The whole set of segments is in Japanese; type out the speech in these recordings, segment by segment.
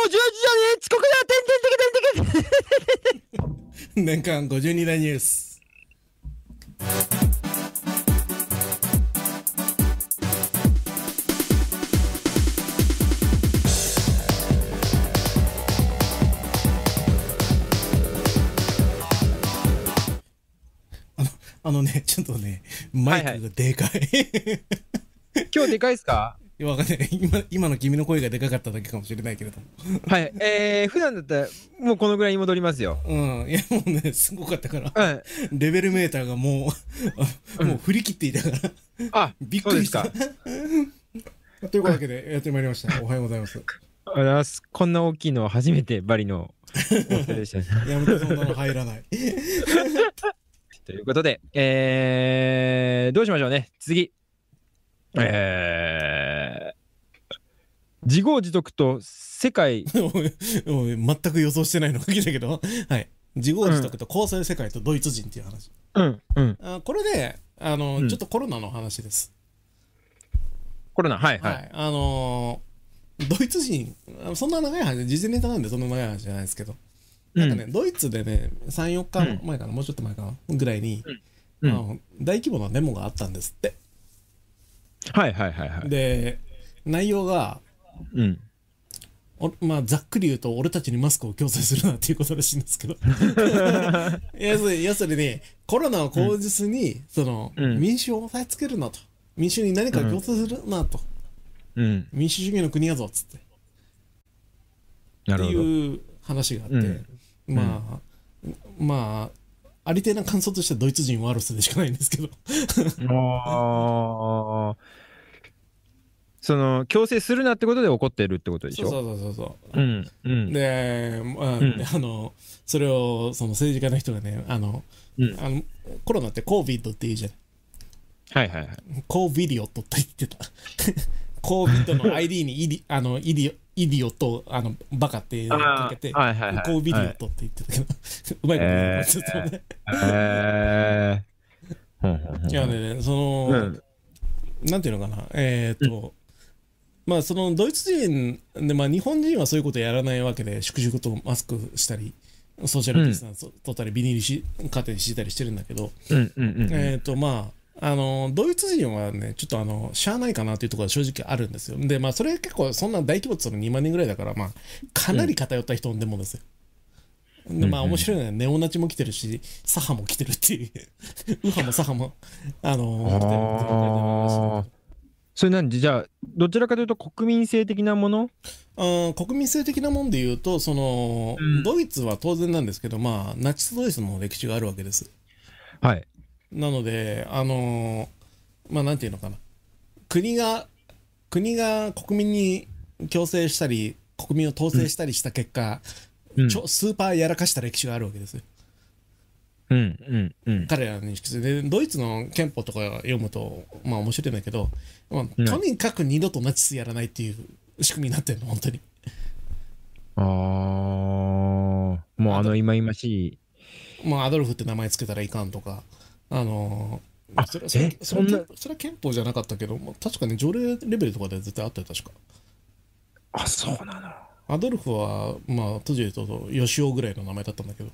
もう10時じゃねえ、遅刻だ、てんてんてけてんてけてん。年間52大ニュース。あのね、ちょっとね、マイクがでかい。はいはい、今日でかいっすか？いや、わかんない。今の君の声がでかかっただけかもしれないけれど。はい。普段だったら、もうこのぐらいに戻りますよ。うん。いや、もうね、すごかったから。はい。レベルメーターがもう、もう振り切っていたから。あ、びっくりした。というわけで、やってまいりました。おはようございます。おはようございます。こんな大きいのは初めてバリの大きさでしたね。やめて、そんなの入らない。ということで、どうしましょうね。次、自業自得と世界全く予想してないのが聞いたけど、はい、自業自得と公正世界とドイツ人っていう話、うんうん、あ、これでちょっとコロナの話です。コロナ、はいはい、はい、ドイツ人、そんな長い話、時事ネタなんでそんな長い話じゃないですけど、なんかね、ドイツでね、3、4日前かな、もうちょっと前かなぐらいに、大規模なデモがあったんですって。はいはいはいはい。で、内容が、まあ、ざっくり言うと、俺たちにマスクを強制するなっていうことらしいんですけど、要するに、ね、コロナを口実に、民衆を抑えつけるなと、民衆に何か強制するなと、民主主義の国やぞっつって。なるほど。っていう話があって。まあありていな感想としてはドイツ人を悪さでしかないんですけどあその強制するなってことで怒ってるってことでしょ。そう、で、それをその政治家の人がね、コロナってコービッドって言うじゃん。はいはいはい。コービディオットって言ってたコービッドの ID にイディオとバカってかけて、コービディオットって言ってたけど、うまいこと言ってたね。いやね、なんていうのかな、まあそのドイツ人で、まあ日本人はそういうことやらないわけで、粛々とマスクしたり、ソーシャルディスタンス取ったり、ビニールカーテン敷いたりしてるんだけど、まあドイツ人はね、ちょっとしゃあないかなっていうところは正直あるんですよ。で、まあそれ結構そんな大規模って2万人ぐらいだから、まあかなり偏った人でもですよ。で、まあ面白いのはネオナチも来てるし、左派も来てるっていう右派も左派も来てるっていう感じで。それなんで、じゃあどちらかというと国民性的なもの、国民性的なもんでいうと、ドイツは当然なんですけど、まあナチスドイツの歴史があるわけです。はい。なので、まあなんていうのかな、国が国民に強制したり、国民を統制したりした結果、スーパーやらかした歴史があるわけですよ。彼らの認識で、ドイツの憲法とか読むと、まあ面白いんだけど、とにかく二度とナチスやらないっていう仕組みになってるの、本当に。もう今々しい。まあアドルフって名前つけたらいかんとか。それは憲法じゃなかったけど、確かに条例レベルとかで絶対あったよ、確か。あ、そうなの。アドルフは、まあ、当時で言うと、ヨシオぐらいの名前だったんだけど、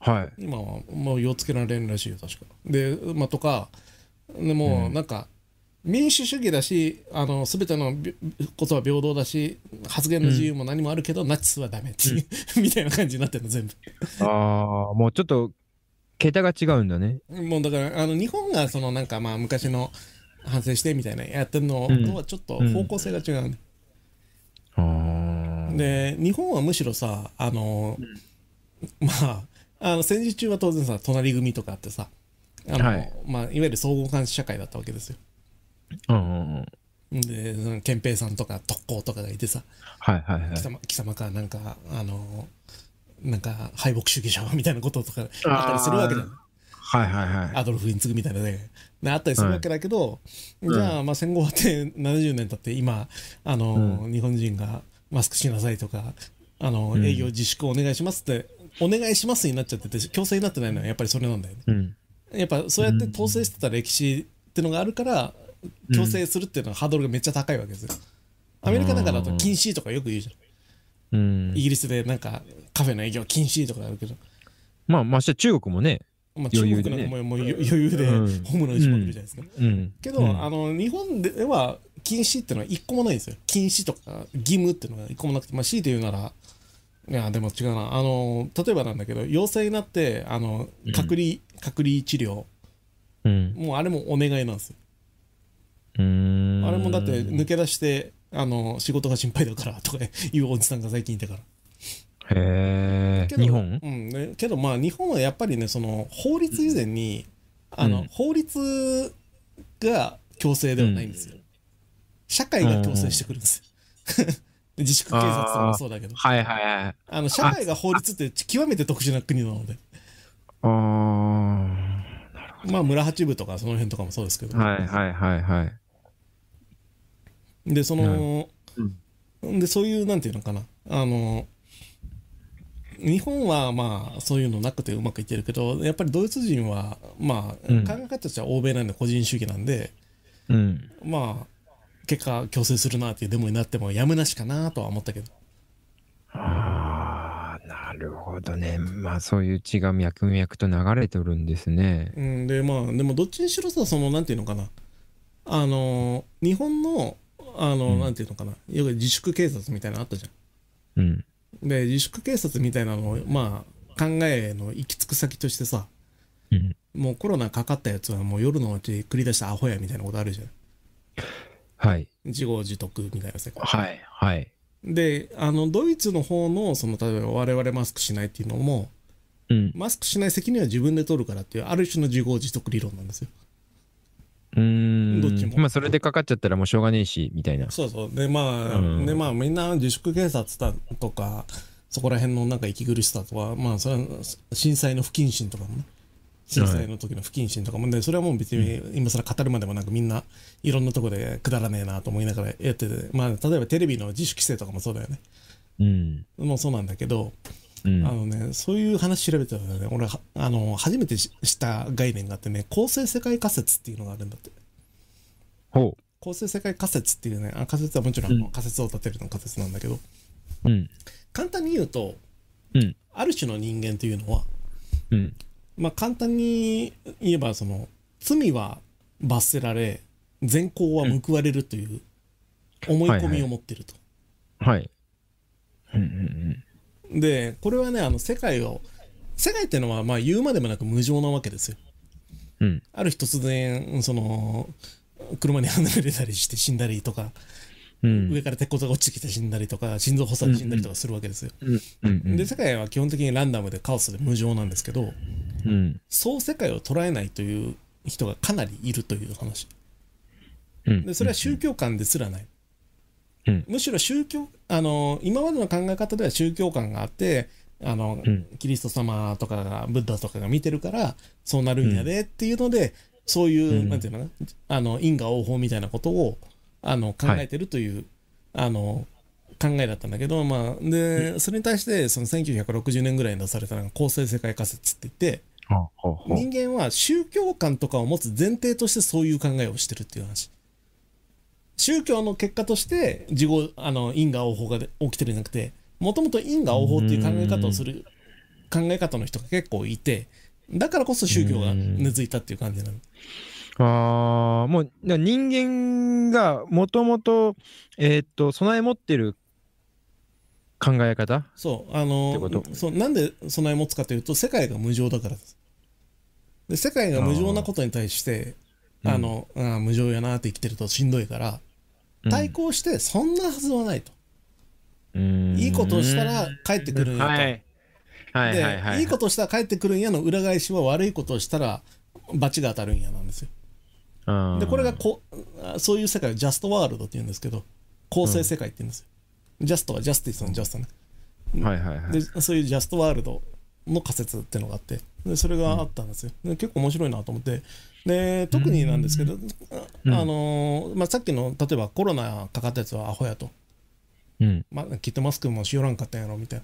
はい。今は、もう、ようつけられるらしいよ、確か。で、まあ、とか、でも、なんか、民主主義だし、すべてのことは平等だし、発言の自由も何もあるけど、ナチスはダメっていう、みたいな感じになってるの、全部。ああ、もうちょっと、桁が違うんだね。もうだから日本がなんかまあ昔の反省してみたいなやってるのとはちょっと方向性が違うね。で、日本はむしろさ、まあ戦時中は当然さ、隣組とかあってさ、はい、まあいわゆる総合監視社会だったわけですよ。で、その憲兵さんとか特攻とかがいてさ、貴様かなんかなんか敗北主義者みたいなこととかあったりするわけじゃない。はいはいはい。アドルフ・インツグみたいなね、あったりするわけだけど、じゃあまあ戦後終わって70年経って今日本人がマスクしなさいとか営業自粛お願いしますってお願いしますになっちゃってて、強制になってないのはやっぱりそれなんだよね。やっぱそうやって統制してた歴史ってのがあるから、強制するっていうのはハードルがめっちゃ高いわけですよ。アメリカなんかだと禁止とかよく言うじゃん。うん、イギリスでなんかカフェの営業禁止とかあるけど、まあまあ中国もね、まあ、中国なんかもう余裕でホームのうちもいるじゃないですか、うんうん、けど、うん、日本では禁止ってのは一個もないんですよ。禁止とか義務っていうのが一個もなくて、まあ強いて言うなら、いやでも違うな、例えばなんだけど、陽性になって隔離治療、うん、もうあれもお願いなんですよ。あれもだって抜け出して仕事が心配だからとかいうおじさんが最近いたから。へー、日本、うんね、けどまあ日本はやっぱりね、その法律以前に、うん、法律が強制ではないんですよ、うん、社会が強制してくるんですよ、うん自粛警察とかもそうだけど、はいはいはい、社会が法律って極めて特殊な国なので、ああ、なるほど。まあ村八部とかその辺とかもそうですけど、はいはいはいはい。でその、うん、でそういうなんていうのかな、日本はまあそういうのなくてうまくいってるけど、やっぱりドイツ人はまあ、うん、考え方としては欧米なんで個人主義なんで、うん、まあ。結果強制するなっていうデモになってもやむなしかなとは思ったけど。ああ、なるほどね。まあそういう血が脈々と流れてるんですね。うん、でまあでもどっちにしろさ、そのなんていうのかな、日本のうん、なんていうのかな、よく自粛警察みたいなのあったじゃん。うん。で自粛警察みたいなのをまあ考えの行き着く先としてさ、うん、もうコロナかかったやつはもう夜のうち繰り出したアホやみたいなことあるじゃん。はい、自業自得みたいな世界、はいはい、でドイツの方のその例えば我々マスクしないっていうのも、うん、マスクしない責任は自分で取るからっていうある種の自業自得理論なんですよ。どっちも、まあ、それでかかっちゃったらもうしょうがねえしみたいな。そうそう。でまあ、うん、でまあみんな自粛警察だとかそこら辺のなんか息苦しさとか、まあそれは震災の不謹慎とかもね。震災の時の不謹慎とかもね、それはもう別に今更語るまでもなくみんないろんなとこでくだらねえなと思いながらやってて、まあ例えばテレビの自主規制とかもそうだよね、うん、もうそうなんだけど、うん、ね、そういう話調べてたらね、俺は初めて知った概念があってね、公正世界仮説っていうのがあるんだって。ほう。公正世界仮説っていうね、仮説はもちろん仮説を立てるの仮説なんだけど、うん、簡単に言うと、うん、ある種の人間というのは、うん、まあ、簡単に言えばその罪は罰せられ善行は報われるという思い込みを持ってると。はい、はいはい、でこれはね世界っていうのはまあ言うまでもなく無常なわけですよ、うん、ある日突然その車にはねられたりして死んだりとか、うん、上から鉄骨が落ちてきて死んだりとか心臓発作で死んだりとかするわけですよ、うんうん、で世界は基本的にランダムでカオスで無常なんですけど、うん、そう世界を捉えないという人がかなりいるという話、うん、でそれは宗教観ですらない、うん、むしろ今までの考え方では宗教観があってうん、キリスト様とかブッダとかが見てるからそうなるんやでっていうので、うん、そういう、うん、なんていうのかな、因果応報みたいなことを考えてるという、はい、考えだったんだけど、まあでそれに対してその1960年ぐらいに出されたのが公正世界仮説って言って、人間は宗教観とかを持つ前提としてそういう考えをしてるっていう話。宗教の結果として因果応報が起きてるんじゃなくて、もともと因果応報っていう考え方をする考え方の人が結構いて、だからこそ宗教が根付いたっていう感じなの。あ、もう人間がもともと備え持ってる考え方、そうそう、なんで備え持つかというと世界が無常だからです。で世界が無常なことに対して無常やなって生きてるとしんどいから対抗して、うん、そんなはずはないと、いいことをしたら帰ってくるんやと、はいはいはいはい、でいいことをしたら帰ってくるんやの裏返しは悪いことをしたら罰が当たるんやなんですよ。でこれがそういう世界をジャストワールドって言うんですけど、公正世界って言うんですよ、うん、ジャストはジャスティスのジャストね、はいはいはい、でそういうジャストワールドの仮説っていうのがあって、でそれがあったんですよ、うん、で結構面白いなと思って、で特になんですけど、うん、まあ、さっきの例えばコロナかかったやつはアホやと、うん、まあ、きっとマスクもしよらんかったんやろみたい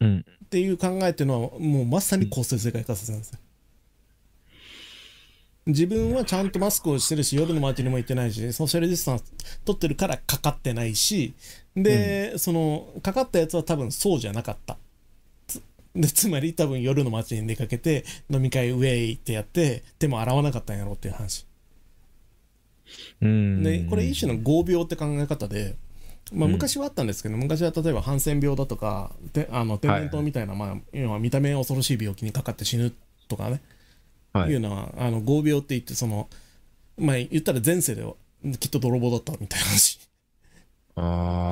な、うん、っていう考えっていうのはもうまさに公正世界仮説なんですよ。自分はちゃんとマスクをしてるし、夜の街にも行ってないし、ソーシャルディスタンス取ってるからかかってないし、で、そのかかったやつは多分そうじゃなかった。つまり多分夜の街に出かけて飲み会ウェイってやって手も洗わなかったんやろうっていう話。でこれ一種の合病って考え方で、まあ、昔はあったんですけど、昔は例えばハンセン病だとかで天然痘みたいな、まあ、見た目恐ろしい病気にかかって死ぬとかね、はい、いうのは合病って言って、その、まあ、言ったら前世できっと泥棒だったみたいな話、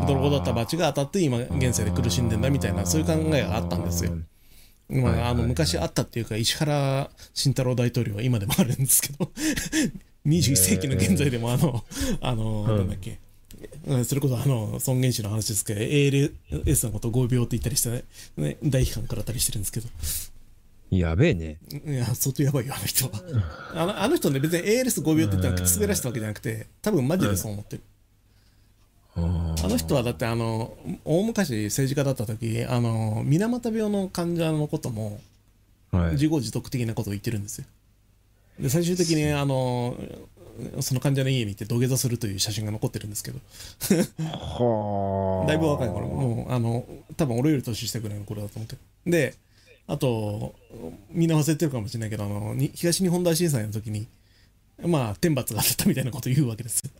泥棒だったバチが当たって今現世で苦しんでんだみたいな、そういう考えがあったんですよ。まあ、はいはいはい、昔あったっていうか、石原慎太郎大統領は今でもあるんですけど21世紀の現在でもなんだっけ、それこそ尊厳死の話ですけど ALS のことを合病って言ったりして、ね、大批判食らったりしてるんですけど、やべえね。いや、相当やばいよあの人は。あの人ね、別に ALS 合病って言ったら口滑らしたわけじゃなくて、多分マジでそう思ってる。あの人はだって大昔政治家だった時、水俣病の患者のことも、はい、自業自得的なことを言ってるんですよ。で最終的にその患者の家に行って土下座するという写真が残ってるんですけどはだいぶ若い頃、もう多分俺より年下ぐらいの頃だと思って。であとみんな忘れてるかもしれないけど、東日本大震災の時にまあ天罰が当たったみたいなことを言うわけですよ。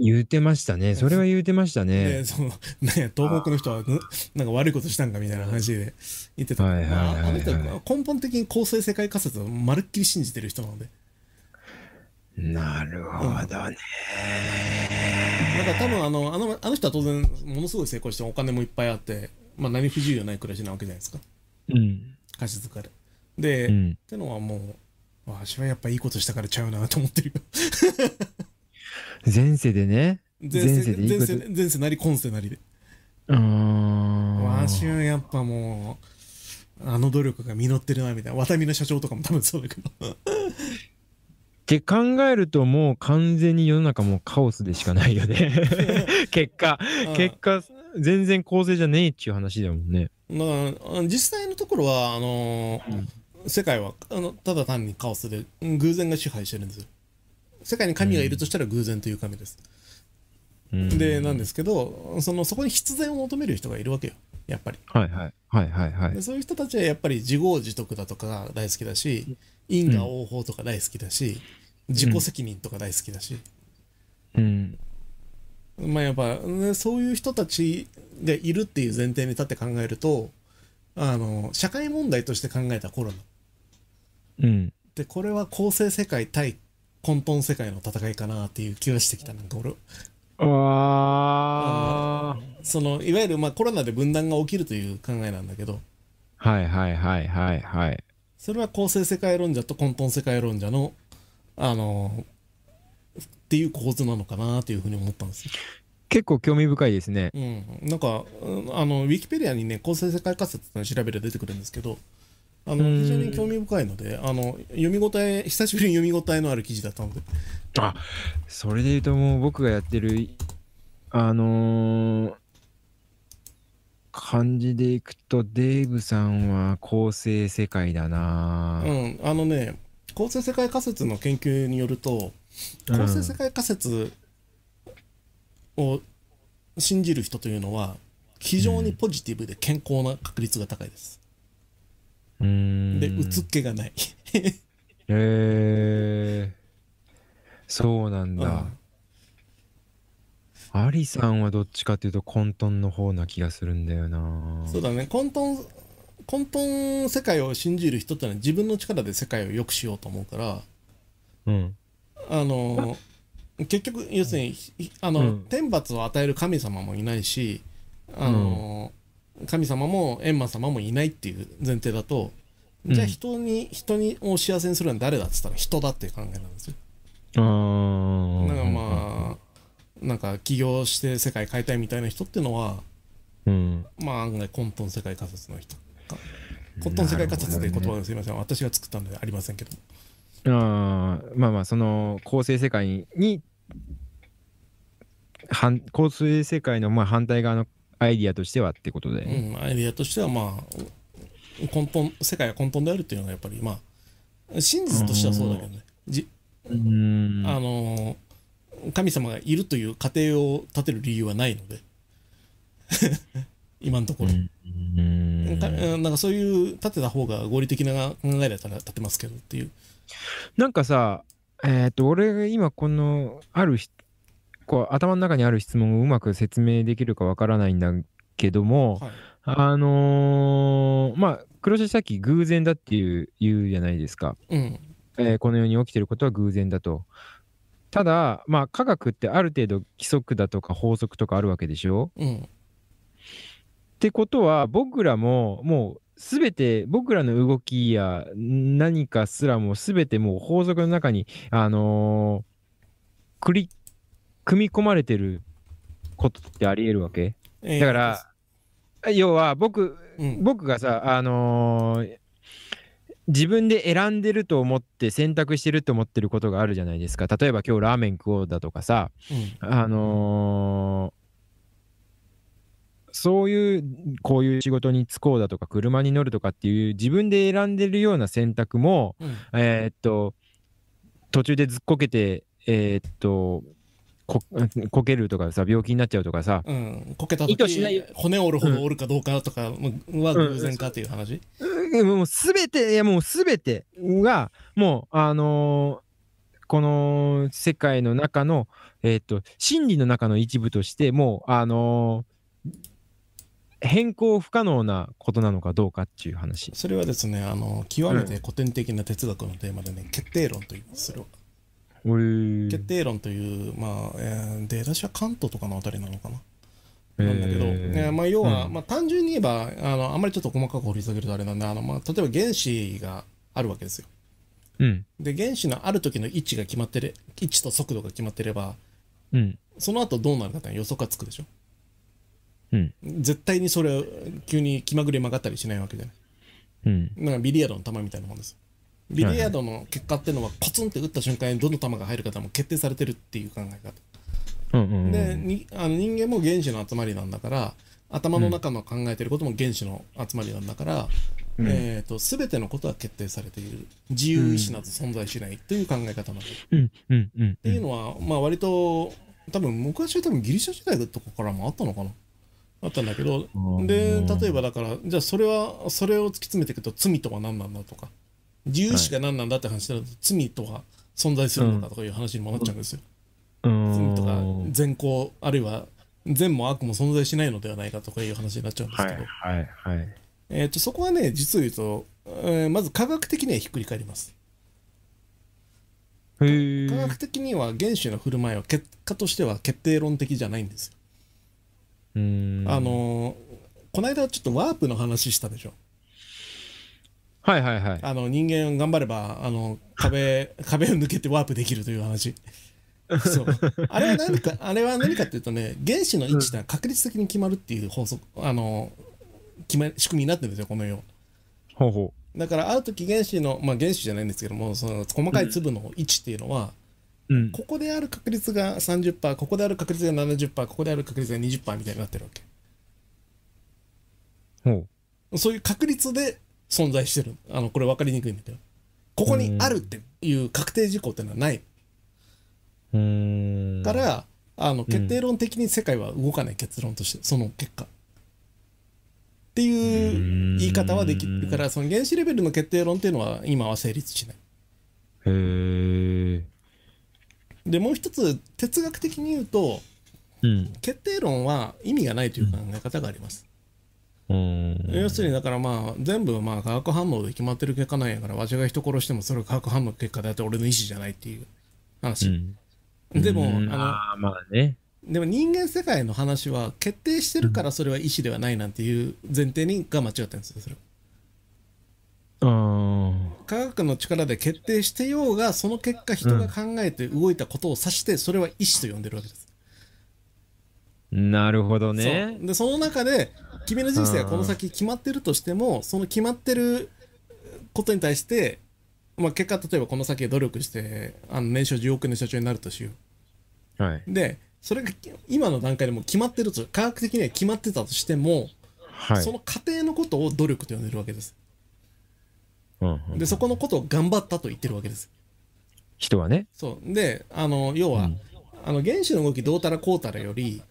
言うてましたね、それは言うてましたね。でそのなんや東北の人はなんか悪いことしたんかみたいな話で言ってた。あの人は根本的に公正世界仮説をまるっきり信じてる人なので。なるほどね。だから多分あの人は当然ものすごい成功してお金もいっぱいあって、まあ、何不自由ない暮らしなわけじゃないですか、貸し疲れで、ってのはもうわしはやっぱいいことしたからちゃうなと思ってるよ前世でね、前世なり今世なりで、わしはやっぱもう努力が実ってるなみたいな。ワタミの社長とかも多分そうだけどって考えると、もう完全に世の中もうカオスでしかないよね結果全然公正じゃねえっていう話だもんね。実際のところは世界はただ単にカオスで偶然が支配してるんですよ。世界に神がいるとしたら偶然という神です、でなんですけど、そこに必然を求める人がいるわけよ、やっぱり。はいはいはいはいはい。でそういう人たちはやっぱり自業自得だとか大好きだし、因果応報とか大好きだし、自己責任とか大好きだし、まあやっぱ、ね、そういう人たちがいるっていう前提に立って考えると、社会問題として考えたコロナ、でこれは公正世界対混沌世界の戦いかなっていう気がしてきた。なんか俺いわゆる、まあ、コロナで分断が起きるという考えなんだけど、はいはいはいはいはい、それは公正世界論者と混沌世界論者のっていう構図なのかなっていうふうに思ったんですよ。結構興味深いですね。なんかウィキペディアにね、公正世界仮説って調べると出てくるんですけど、非常に興味深いので、読み応え、久しぶりに読み応えのある記事だったので。あ、それで言うと、もう僕がやってる感じでいくと、デイブさんは公正世界だな。公正世界仮説の研究によると、公正世界仮説を信じる人というのは非常にポジティブで健康な確率が高いです。でうつっけがないへえー、そうなんだ。アリさんはどっちかというと混沌の方な気がするんだよな。そうだね、混沌世界を信じる人ってのは自分の力で世界を良くしようと思うから、結局要するに天罰を与える神様もいないし、神様も閻魔様もいないっていう前提だと、じゃあ人を幸せにするのは誰だって言ったら人だっていう考えなんですよ。だからまあなんか起業して世界変えたいみたいな人っていうのは、まあ案外混沌世界仮説の人。混沌世界仮説って言葉ですいません、私が作ったのでありませんけども。まあまあ、その公正世界に公正世界のまあ反対側のアイディアとしてはってことで、アイディアとしてはまあ世界は混沌であるっていうのがやっぱりまあ真実としてはそうだけどね、神様がいるという仮定を立てる理由はないので今のところ、なんかそういう立てた方が合理的な考えだったら立てますけどっていう。なんかさ、俺が今このあるこう頭の中にある質問をうまく説明できるかわからないんだけども、はい、まあ黒石さっき偶然だって言うじゃないですか、うんこの世に起きてることは偶然だと。ただまあ科学ってある程度規則だとか法則とかあるわけでしょ、うん、ってことは僕らももう全て僕らの動きや何かすらも全てもう法則の中に組み込まれてることってありえるわけ、だから要は僕がさ自分で選んでると思って選択してると思ってることがあるじゃないですか。例えば今日ラーメン食おうだとかさ、うん、そういうこういう仕事に就こうだとか車に乗るとかっていう自分で選んでるような選択も、うん、途中でずっこけてこけるとかさ病気になっちゃうとかさ、うん、こけた時骨折るほど折るかどうかとかは偶然かっていう話、もう全てがもうこの世界の中の真理の中の一部としてもう変更不可能なことなのかどうかっていう話。それはですね極めて古典的な哲学のテーマでね、決定論というそれを。決定論という、まあ出だしは関東とかのあたりなのかな、なんだけど、まあ、要は、うんまあ、単純に言えばあんまりちょっと細かく掘り下げるとあれなんでまあ、例えば原子があるわけですよ、うん、で原子のある時の位置が決まってる位置と速度が決まってれば、うん、その後どうなるかって予測がつくでしょ、うん、絶対にそれを急に気まぐれ曲がったりしないわけじゃない、うん、なんかビリヤードの球みたいなもんですよ。ビリヤードの結果っていうのはコツンって打った瞬間にどの球が入るかも決定されてるっていう考え方、うんうんうん、で人間も原子の集まりなんだから頭の中の考えてることも原子の集まりなんだから、うん、全てのことは決定されている、自由意志など存在しないという考え方なんだ、うんうんうんうん、っていうのはまあ割と昔はギリシャ時代とかからもあったのかな、あったんだけど、で例えばだからじゃあそれを突き詰めていくと罪とは何なんだとか自由意志が何なんだって話だと罪とは存在するのかとかいう話にもなっちゃうんですよ、うん、罪とか善行あるいは善も悪も存在しないのではないかとかいう話になっちゃうんですけど、はいはいはい、そこはね実を言うと、まず科学的にはひっくり返ります。科学的には原子の振る舞いは結果としては決定論的じゃないんですよ。この間ちょっとワープの話したでしょ。はいはいはい、人間頑張れば壁を抜けてワープできるという話そうあれは何かっていうとね、原子の位置ってのは確率的に決まるっていう法則仕組みになってるんですよこの世。ほうほう。だからある時原子の原子じゃないんですけどもその細かい粒の位置っていうのは、うん、ここである確率が 30%、 ここである確率が 70%、 ここである確率が 20% みたいになってるわけ。ほう。そういう確率で存在してる。これ分かりにくいんだけど、ここにあるっていう確定事項ってのはない。から決定論的に世界は動かない、結論としてその結果っていう言い方はできるから、その原子レベルの決定論っていうのは今は成立しない。へー。でもう一つ哲学的に言うと、うん、決定論は意味がないという考え方があります。要するにだからまあ全部まあ化学反応で決まってる結果なんやから、わしが人殺してもそれは化学反応の結果だって俺の意思じゃないっていう話、うん、でもまあね、でも人間世界の話は決定してるからそれは意思ではないなんていう前提が間違ってるんですよそれ。科学の力で決定してようがその結果人が考えて動いたことを指してそれは意思と呼んでるわけです。なるほどね。でその中で君の人生はこの先決まってるとしても、その決まってることに対して、まあ、結果例えばこの先努力して年商10億円の社長になるとしよう、はい、でそれが今の段階でもう決まってると、科学的には決まってたとしても、はい、その過程のことを努力と呼んでるわけです、うんうん、でそこのことを頑張ったと言ってるわけです。人はね。そうで、要は、うん、原子の動きどうたらこうたらより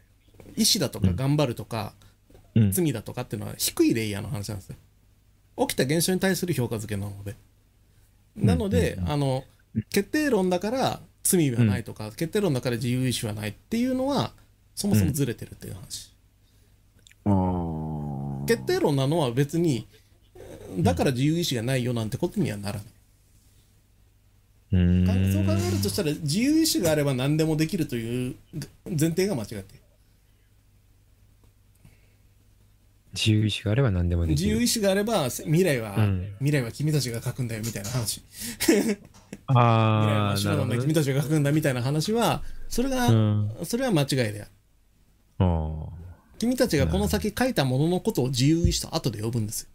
意志だとか頑張るとか、うん、罪だとかっていうのは低いレイヤーの話なんですよ。起きた現象に対する評価付けなので、なので、うんうんうん、決定論だから罪はないとか、うん、決定論だから自由意志はないっていうのはそもそもずれてるっていう話、うん、決定論なのは別にだから自由意志がないよなんてことにはならない。そう考えるとしたら自由意志があれば何でもできるという前提が間違っている。自由意志があれば何でもできる。自由意志があれば未来は、うん、未来は君たちが書くんだよみたいな話あ未来は白の君たちが書くんだみたいな話はそれは間違いである。あ君たちがこの先書いたもののことを自由意志と後で呼ぶんですよ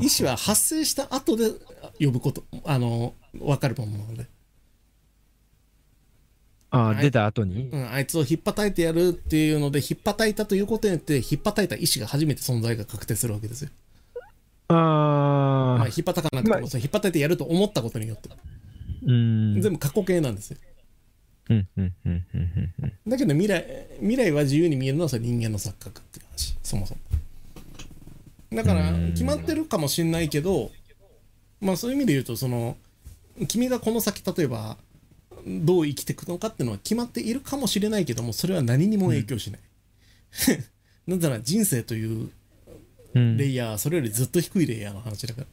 意志は発生した後で呼ぶこと、分かると思うので、出た後に、うん、あいつをひっぱたいてやるっていうので、ひっぱたいたということによってひっぱたいた意志が初めて存在が確定するわけですよ。まあ、ひっぱたかなくても、ひっぱたいてやると思ったことによって、全部過去形なんですよ。だけど未来は自由に見えるのはそれ人間の錯覚っていう話、そもそも。だから決まってるかもしれないけど、まあそういう意味で言うと、その君がこの先例えばどう生きていくのかっていうのは決まっているかもしれないけども、それは何にも影響しない、うん、なぜなら人生というレイヤー、それよりずっと低いレイヤーの話だから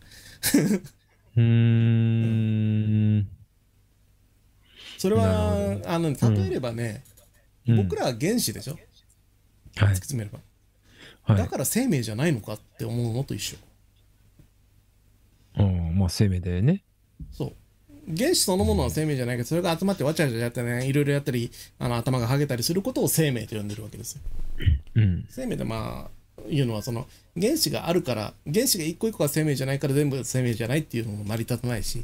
それは例えればね、うん、僕らは原子でしょ、突き詰めれば、はい、だから生命じゃないのかって思うのと一緒。まあ生命だよね。そう、原子そのものは生命じゃないけど、それが集まってわちゃわちゃやってね、いろいろやったり、頭がはげたりすることを生命と呼んでるわけですよ、うん、生命でまあいうのは、その原子があるから、原子が一個一個が生命じゃないから全部生命じゃないっていうのも成り立たないし、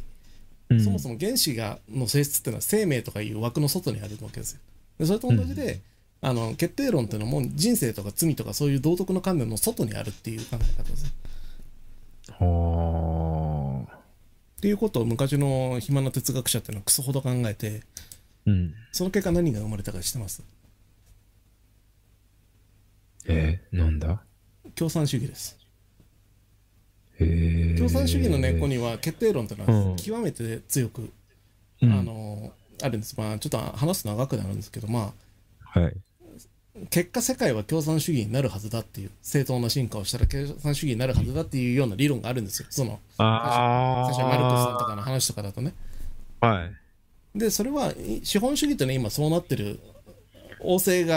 うん、そもそも原子がの性質っていうのは生命とかいう枠の外にあるわけですよ。でそれと同じで、うん、決定論っていうのも人生とか罪とかそういう道徳の観念の外にあるっていう考え方です。はあっていうことを昔の暇な哲学者っていうのはクソほど考えて、うん、その結果何が生まれたか知ってます？なんだ？共産主義です。共産主義の根っこには決定論っていうのは極めて強く、うん、あるんです。まあちょっと話すと長くなるんですけど、まあ、はい、結果世界は共産主義になるはずだっていう、正当な進化をしたら共産主義になるはずだっていうような理論があるんですよ。その最初マルクスさんとかの話とかだとね、はい。でそれは資本主義ってね、今そうなってる、王政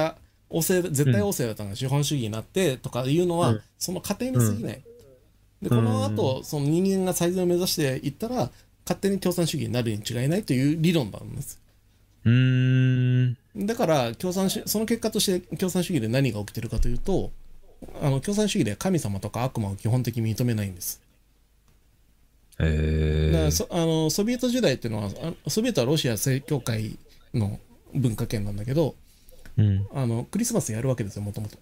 絶対王政だったのが資本主義になってとかいうのは、うん、その過程に過ぎない、うん、でこの後その人間が最善を目指していったら勝手に共産主義になるに違いないという理論なんです。だからその結果として共産主義で何が起きてるかというと、共産主義で神様とか悪魔を基本的に認めないんです。だからソビエト時代っていうのは、ソビエトはロシア正教会の文化圏なんだけど、うん、クリスマスやるわけですよ、もともと。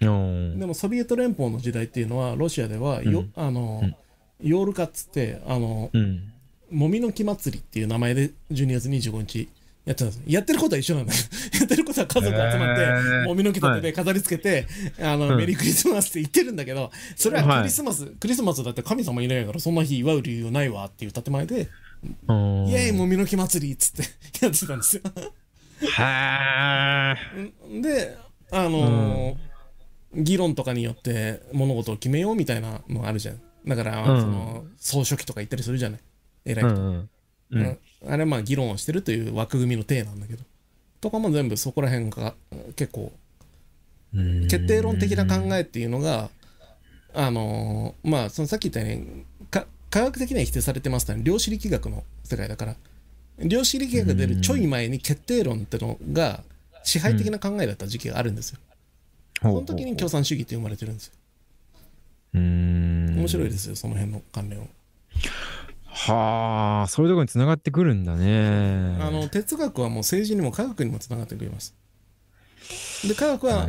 でもソビエト連邦の時代っていうのはロシアではうん、ヨールカっつってうんもみの木祭りっていう名前で12月25日やってたんです。やってることは一緒なんだやってることは家族集まってもみの木立てて飾りつけて、メリークリスマスって言ってるんだけど、それはクリスマスだって神様いないからそんな日祝う理由ないわっていう建前で、イエーイもみの木祭りっつってやってたんですよはーで議論とかによって物事を決めようみたいなのがあるじゃん。だからその総書記とか言ったりするじゃない、偉い人、うんうん、あれはまあ議論をしてるという枠組みの体なんだけど、とかも全部そこら辺が結構決定論的な考えっていうのが、まあそのさっき言ったように科学的には否定されてましたね。量子力学の世界だから、量子力学が出るちょい前に決定論ってのが支配的な考えだった時期があるんですよ。その時に共産主義って生まれてるんですよ。面白いですよ、その辺の関連を。はあ、そういうところにつながってくるんだね。哲学はもう政治にも科学にもつながってくれます。で科学は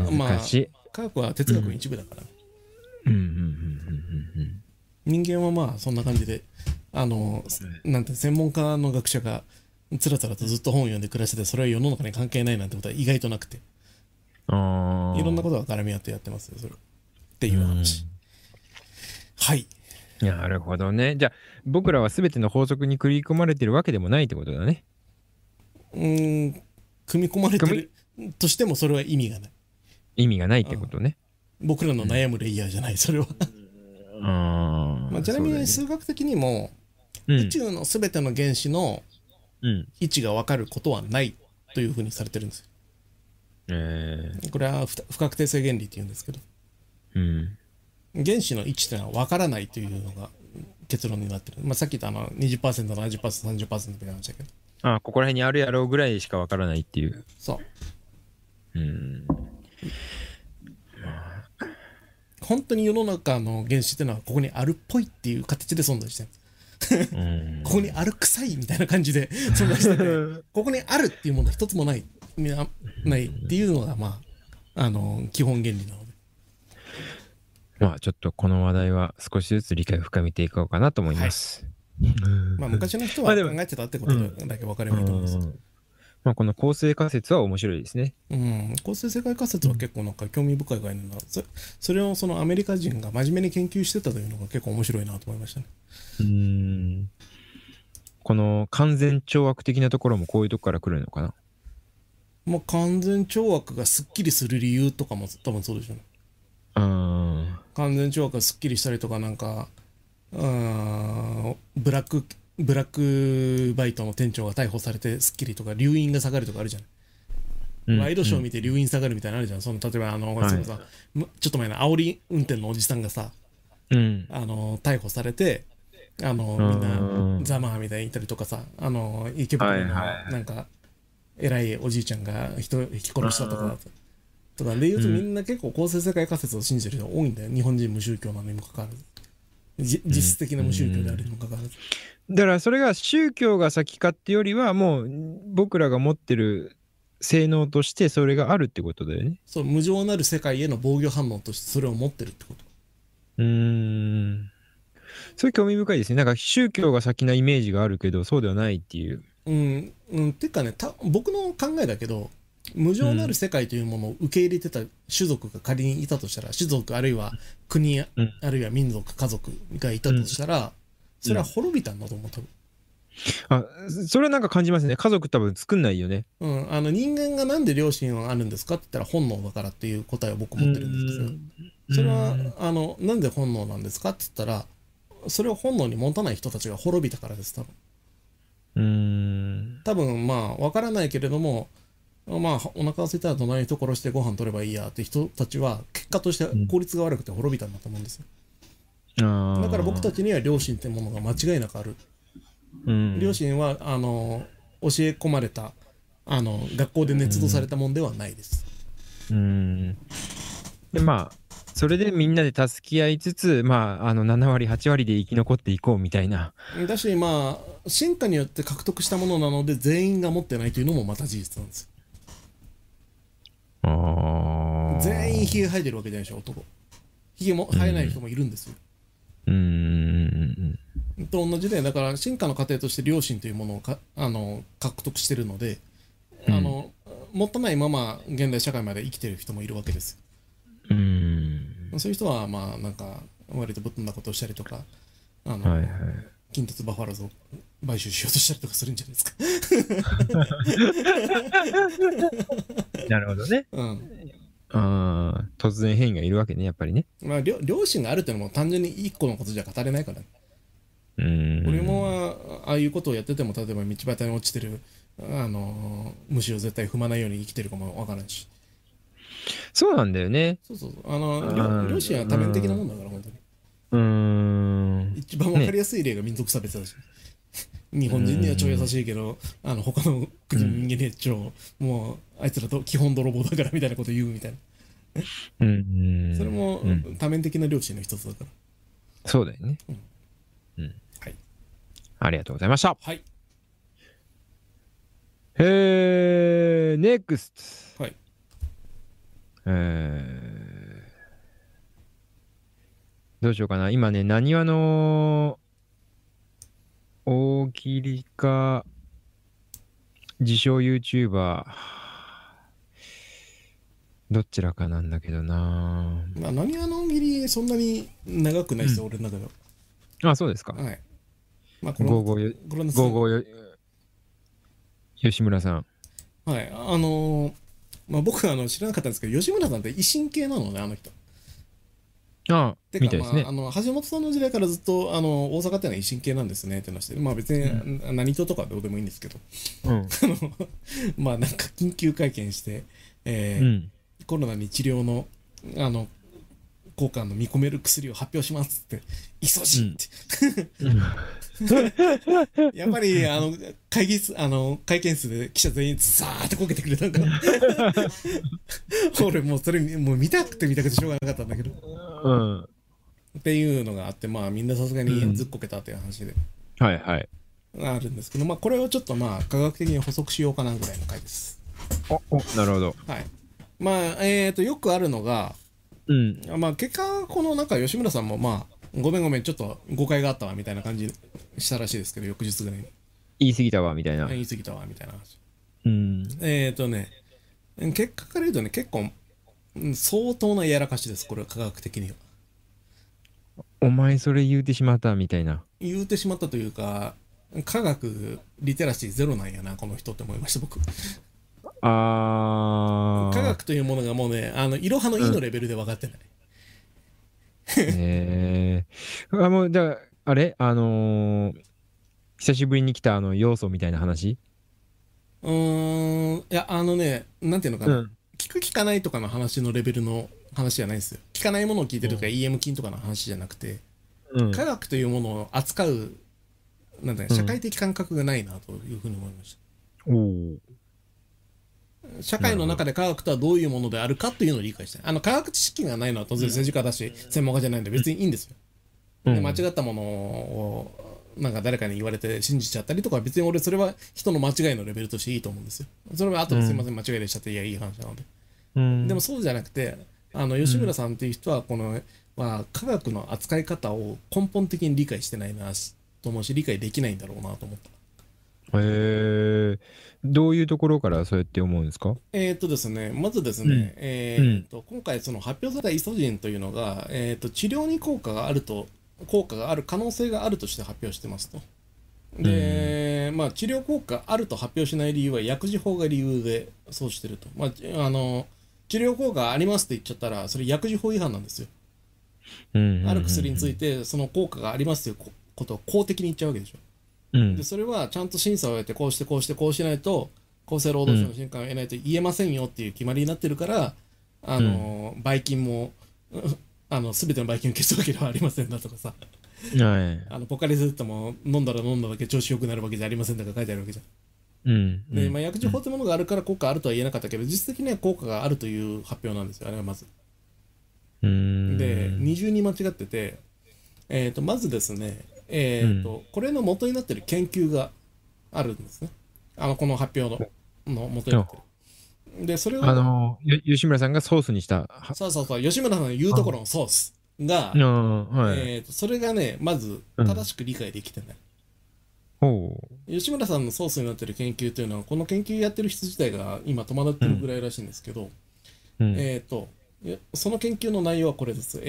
科学は哲学の一部だから、人間はまあそんな感じでなんて専門家の学者がつらつらとずっと本を読んで暮らしてて、それは世の中に関係ないなんてことは意外となくて、いろんなことが絡み合ってやってますよ、それっていう話。はい。なるほどね。じゃあ僕らは全ての法則に組み込まれてるわけでもないってことだね。組み込まれてるとしてもそれは意味がない。意味がないってことね。僕らの悩むレイヤーじゃない、それは。まあ、ちなみに数学的にも、宇宙の全ての原子の位置が分かることはないというふうにされてるんですよ。これは不確定性原理っていうんですけど、原子の位置というのは分からないというのが結論になってる。まあ、さっき言った20%、70%、30% みたいな話だけど。ああ、ここら辺にあるやろうぐらいしか分からないっていう。そう。本当に世の中の原子っていうのはここにあるっぽいっていう形で存在してる。ここにある臭いみたいな感じで存在してて、ここにあるっていうもの一つもないっていうのが、まあ、基本原理なので。まあちょっとこの話題は少しずつ理解を深めていこうかなと思います。はい、まあ昔の人は考えてたってことだけ分かればいいと思います。まあこの恒星仮説は面白いですね。恒星世界仮説は結構なんか興味深い概念だ。それをそのアメリカ人が真面目に研究してたというのが結構面白いなと思いましたね。この完全懲悪的なところもこういうとこから来るのかな。まあ完全懲悪がすっきりする理由とかも多分そうでしょうね。完全懲悪がすっきりしたりとか、なんかブラックバイトの店長が逮捕されてすっきりとか、留飲が下がるとかあるじゃない。ワイドショー見て留飲下がるみたいなのあるじゃん。その例えばそのさ、ちょっと前の煽り運転のおじさんがさ、逮捕されてみんなざまあみたいに言ったりとかさ、池袋のなんか偉いおじいちゃんが人引き殺したとかとかで言うと、みんな結構恒星世界仮説を信じてる人が多いんだよ。日本人無宗教なのにもかかわらず、実質的な無宗教であるにもかかわらず。だからそれが宗教が先かってよりは、もう僕らが持ってる性能としてそれがあるってことだよね。そう、無常なる世界への防御反応としてそれを持ってるってこと。それ興味深いですね。なんか宗教が先なイメージがあるけど、そうではないっていう。てかね、僕の考えだけど、無常なる世界というものを受け入れてた種族が仮にいたとしたら、種族あるいは国、あるいは民族、家族がいたとしたら、それは滅びたんだと思う、多分。それはなんか感じますね。家族多分作んないよね。人間がなんで良心はあるんですかって言ったら、本能だからっていう答えを僕持ってるんですけど、それはなんで本能なんですかって言ったら、それを本能に持たない人たちが滅びたからです、多分。多分まあ分からないけれども、まあお腹が空いたら隣の人殺してご飯取ればいいやって人たちは、結果として効率が悪くて滅びたんだと思うんですよ。だから僕たちには良心ってものが間違いなくある。良心は教え込まれた、学校で捏造されたもんではないです。でまあそれでみんなで助け合いつつ、まあ7割8割で生き残っていこうみたいな。だしまあ進化によって獲得したものなので、全員が持ってないというのもまた事実なんですよ。全員ひげ生えてるわけじゃないでしょ、男。ひげも生えない人もいるんですよ。と同じで、だから進化の過程として良心というものを獲得してるので、持たないまま現代社会まで生きてる人もいるわけです。そういう人はまあなんか割とぶっ飛んだことをしたりとか、近鉄バファローズを買収しようとしたりとかするんじゃないですか。なるほどね。突然変異がいるわけね、やっぱりね。まあ良心があるっていうのも単純に一個のことじゃ語れないから、ね。俺もああいうことをやってても、例えば道端に落ちてる虫を絶対踏まないように生きてるかもわからんし。そうなんだよね。良心は多面的なもんだから本当に。一番わかりやすい例が民族差別だし、日本人には超優しいけど、他の国の人間には超、もうあいつらと基本泥棒だからみたいなこと言うみたいな。それも多面的な良心の一つだから。そうだよね。はい。ありがとうございました。はい。NEXT。はい。どうしようかな。今ね、なにわの切りか自称 YouTuber どちらかなんだけどな。まあ何あの大喜利そんなに長くないですよ、俺の中では。あ、そうですか。はい。まあこの55吉村さん、はい。まあ僕は知らなかったんですけど、吉村さんって維新系なのね、あの人。ああ、てか、みたいですね。まあ、橋本さんの時代からずっと大阪ってのは維新系なんですねって話して、まあ別に何党とかどうでもいいんですけど、うん、まあなんか緊急会見して、コロナに治療の効果の見込める薬を発表しますって、急じって、やっぱり会見室で記者全員ザーってこけてくれたから俺もうそれもう見たくて見たくてしょうがなかったんだけど、うん、っていうのがあって、まあみんなさすがにずっこけたっていう話で、うん、はいはい、あるんですけど、まあこれをちょっとまあ科学的に補足しようかなぐらいの回です。おなるほど。はい。まあよくあるのが、うん、まあ結果このなんか吉村さんもまあごめんちょっと誤解があったわみたいな感じしたらしいですけど、翌日ぐらいに言い過ぎたわみたいな話。結果から言うとね、結構相当なやらかしです、これは科学的には。お前それ言うてしまったみたいな、言うてしまったというか、科学リテラシーゼロなんやなこの人って思いました、僕。あ、科学というものがもうね、いろはのいのレベルで分かってない。もうじゃああれ久しぶりに来た要素みたいな話。いやなんていうのかな、聞く聞かないとかの話のレベルの話じゃないですよ。聞かないものを聞いてるとか EM 菌とかの話じゃなくて、科学というものを扱うなんだか社会的感覚がないなというふうに思いました。社会の中で科学とはどういうものであるかというのを理解したい。科学知識がないのは当然政治家だし、専門家じゃないんで別にいいんですよ。で間違ったものをなんか誰かに言われて信じちゃったりとか、別に俺それは人の間違いのレベルとしていいと思うんですよ。それは後ですいません間違いでしたって、いやいい話なので。でもそうじゃなくて、吉村さんっていう人はこの、まあ、科学の扱い方を根本的に理解してないなと思うし、理解できないんだろうなと思った。どういうところからそうやって思うんですか？ですね、まずですね、今回その発表されたイソジンというのが、治療に効果がある可能性があるとして発表してますと。で、まあ治療効果あると発表しない理由は薬事法が理由でそうしてると。まあ治療効果ありますって言っちゃったらそれ薬事法違反なんですよ。ある薬についてその効果がありますということを公的に言っちゃうわけでしょ。でそれはちゃんと審査をやってこうしないと厚生労働省の審判を得ないと言えませんよっていう決まりになってるから、売金も全ての売金を消すわけではありませんだとかさ、ポカリスエットも飲んだだけ調子よくなるわけじゃありませんだか書いてあるわけじゃん。でまあ薬事法というものがあるから効果あるとは言えなかったけど、実質的には効果があるという発表なんですよ、あれはまず。で二重に間違ってて、まずですね、これの元になってる研究があるんですね、この発表の元になってる。でそれを吉村さんがソースにした。そう吉村さんの言うところのソースが、それがねまず正しく理解できてない。吉村さんのソースになってる研究というのは、この研究やってる人自体が今戸惑ってるぐらいらしいんですけど、その研究の内容はこれです。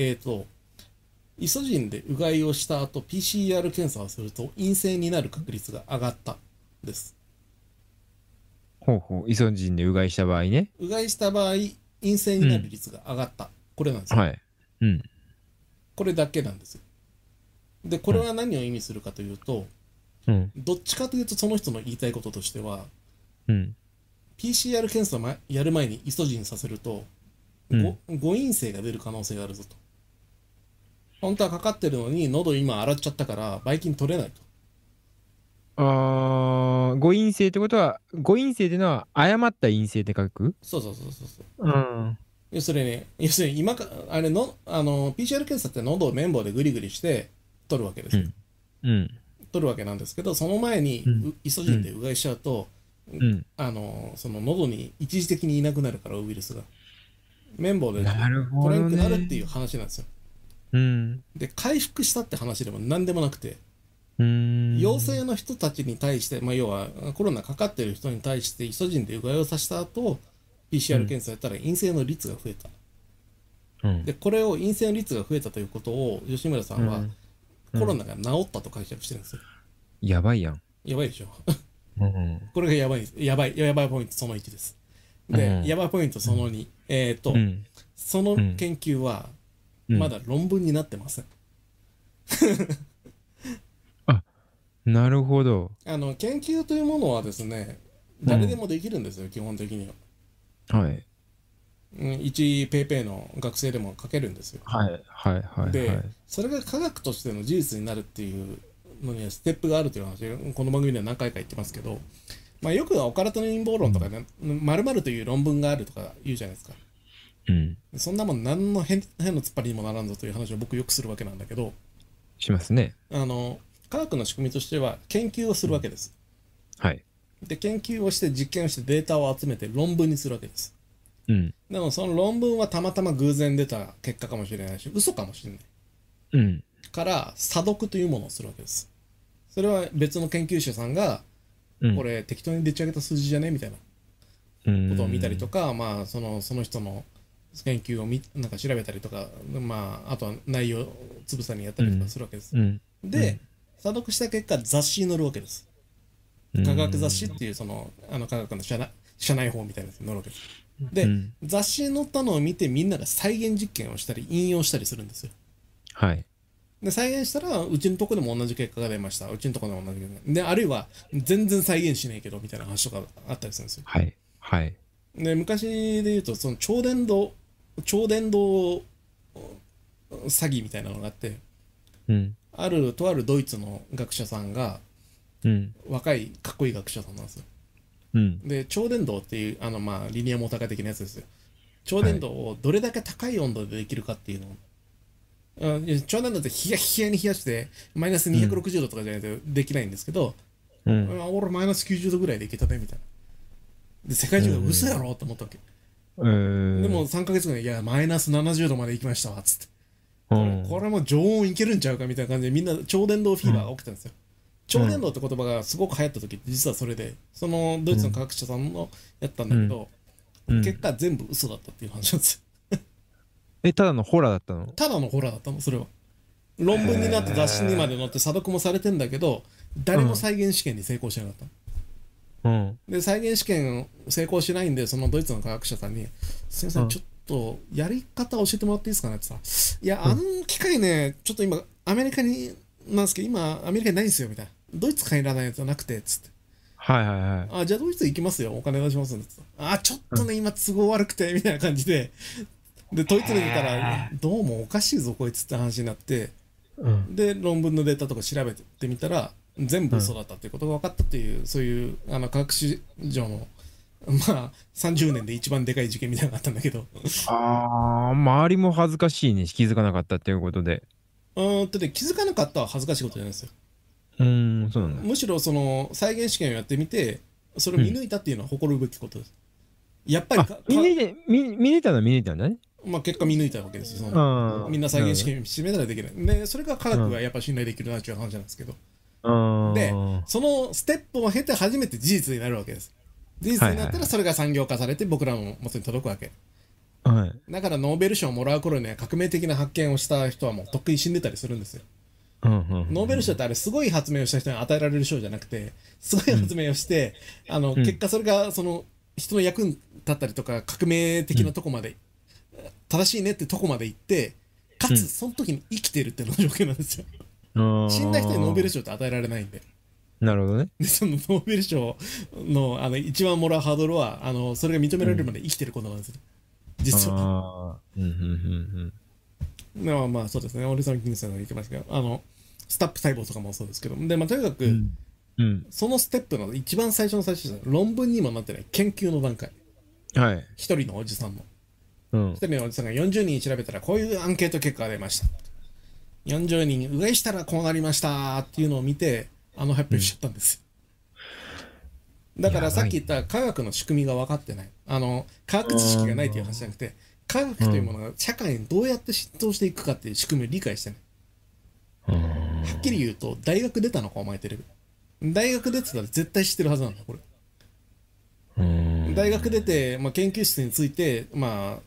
イソジンでうがいをした後 PCR 検査をすると陰性になる確率が上がったです。イソジンでうがいした場合ね、うがいした場合陰性になる率が上がった、これなんですよ、これだけなんですよ。でこれは何を意味するかというと、どっちかというとその人の言いたいこととしては、PCR 検査をやる前にイソジンさせると、誤陰性が出る可能性があるぞと。本当はかかってるのに喉今洗っちゃったからばい菌取れないと。誤陰性ってことは、誤陰性ってのは誤った陰性って書く。そう、要するに今かあれのPCR 検査って喉を綿棒でグリグリして取るわけですよ、取るわけなんですけど、その前に、イソジンでうがいしちゃうと、その喉に一時的にいなくなるから、ウイルスが綿棒で取れなくなるっていう話なんですよ。で回復したって話でも何でもなくて、陽性の人たちに対して、まあ、要はコロナかかっている人に対してイソジンでうがいをさせた後 PCR 検査やったら陰性の率が増えた、うん、でこれを陰性の率が増えたということを吉村さんは、コロナが治ったと解釈してるんですよ。やばいやん。やばいでしょうん、うん、これがやばいです。やばいポイントその1です。で、うん、やばいポイントその2、うん、うん、その研究はまだ論文になってません、うんなるほど。研究というものはですね、誰でもできるんですよ、うん、基本的には。はい。一ペーペーの学生でも書けるんですよ。はいはいはい。で、それが科学としての事実になるっていうのにはステップがあるという話、この番組では何回か言ってますけど、まあよくはオカルトの陰謀論とかね、〇〇という論文があるとか言うじゃないですか。うん。そんなもん何の変の突っ張りにもならんぞという話を僕よくするわけなんだけど。しますね。科学の仕組みとしては研究をするわけです、うん、はい。で研究をして実験をしてデータを集めて論文にするわけです、うん、でもその論文はたまたま偶然出た結果かもしれないし嘘かもしれない、うん、から査読というものをするわけです。それは別の研究者さんが、うん、これ適当にでっち上げた数字じゃねみたいなことを見たりとか、まあその人の研究をなんか調べたりとか、まああとは内容つぶさにやったりとかするわけです、うんうん、で、うん査読した結果雑誌に載るわけです。科学雑誌っていうその科学の社内法みたいなやつに載るわけですで、うん、雑誌に載ったのを見てみんなが再現実験をしたり引用したりするんですよ。はいで再現したらうちのとこでも同じ結果が出ましたうちのとこでも同じ結果であるいは全然再現しないけどみたいな話とかあったりするんですよ。はいはいで昔で言うとその超伝導詐欺みたいなのがあってうんとあるドイツの学者さんが、うん、若いかっこいい学者さんなんですよ、うん、で超伝導っていうまあリニアモーター化的なやつですよ。超伝導をどれだけ高い温度でできるかっていうの、はい、超伝導って冷やに冷やしてマイナス260度とかじゃないとできないんですけど、うんまあ、俺マイナス90度ぐらいでいけたねみたいなで世界中が嘘やろと思ったわけ、でも3ヶ月後にいやマイナス70度まで行きましたわっつってこれも常温いけるんちゃうかみたいな感じでみんな超電導フィーバーが起きたんですよ、うん、超電導って言葉がすごく流行った時って実はそれでそのドイツの科学者さんのやったんだけど、うんうん、結果全部嘘だったっていう話なんですよただのホラーだったのそれは論文になって雑誌にまで載って査読もされてんだけど誰も再現試験に成功しなかった、うん、で再現試験成功しないんでそのドイツの科学者さんにすいませんちょっとやり方教えてもらっていいですかねってさいや機械ねちょっと今アメリカになんですけど今アメリカにないんですよみたいなドイツ買いらないやつはなくてっつってはいはいはいじゃあドイツ行きますよお金出しますんでつってちょっとね、うん、今都合悪くてみたいな感じで問い詰めてたらどうもおかしいぞこいつって話になって、うん、で論文のデータとか調べてみたら全部嘘だったっていうことが分かったっていう、うん、そういう科学史上のまあ30年で一番でかい事件みたいなのがあったんだけど周りも恥ずかしいに、ね、気づかなかったっていうことで気づかなかったは恥ずかしいことじゃないですよ。そうなんだ。むしろその再現試験をやってみてそれを見抜いたっていうのは誇るべきことです、うん、やっぱり見抜いたのね。まあ結果見抜いたわけですよ。そのみんな再現試験してみたらできない、うん、でそれが科学がやっぱ信頼できるなっていう話なんですけど、でそのステップを経て初めて事実になるわけです。事実になったらそれが産業化されて僕らの元に届くわけ、はい、だからノーベル賞をもらう頃には革命的な発見をした人はもうとっくに死んでたりするんですよ、うんうんうん、ノーベル賞ってあれすごい発明をした人に与えられる賞じゃなくてすごい発明をして、うん、結果それがその人の役に立ったりとか革命的なとこまで、うん、正しいねってとこまで行ってかつその時に生きてるっていうのが条件なんですよ、うん、死んだ人にノーベル賞って与えられないんで。なるほどね。でそのノーベル賞の一番もらうハードルはそれが認められるまで生きてることなんですよ、実は。うんうんうんうん。まあそうですね。俺さん金さんが言ってましたけどスタップ細胞とかもそうですけどで、まあ、とにかく、うんうん、そのステップの一番最初の論文にもなってない研究の段階。はい。一人のおじさんの。うん。一人のおじさんが40人調べたらこういうアンケート結果が出ました。40人うがいしたらこうなりましたっていうのを見て。発表しちゃったんですよ、うん、だからさっき言った科学の仕組みが分かってない科学知識がないという話じゃなくて科学というものが社会にどうやって浸透していくかっていう仕組みを理解してない、っきり言うと大学出たのかお前テレビ大学出てたら絶対知ってるはずなんだよこれ。大学出て、まあ、研究室について、ま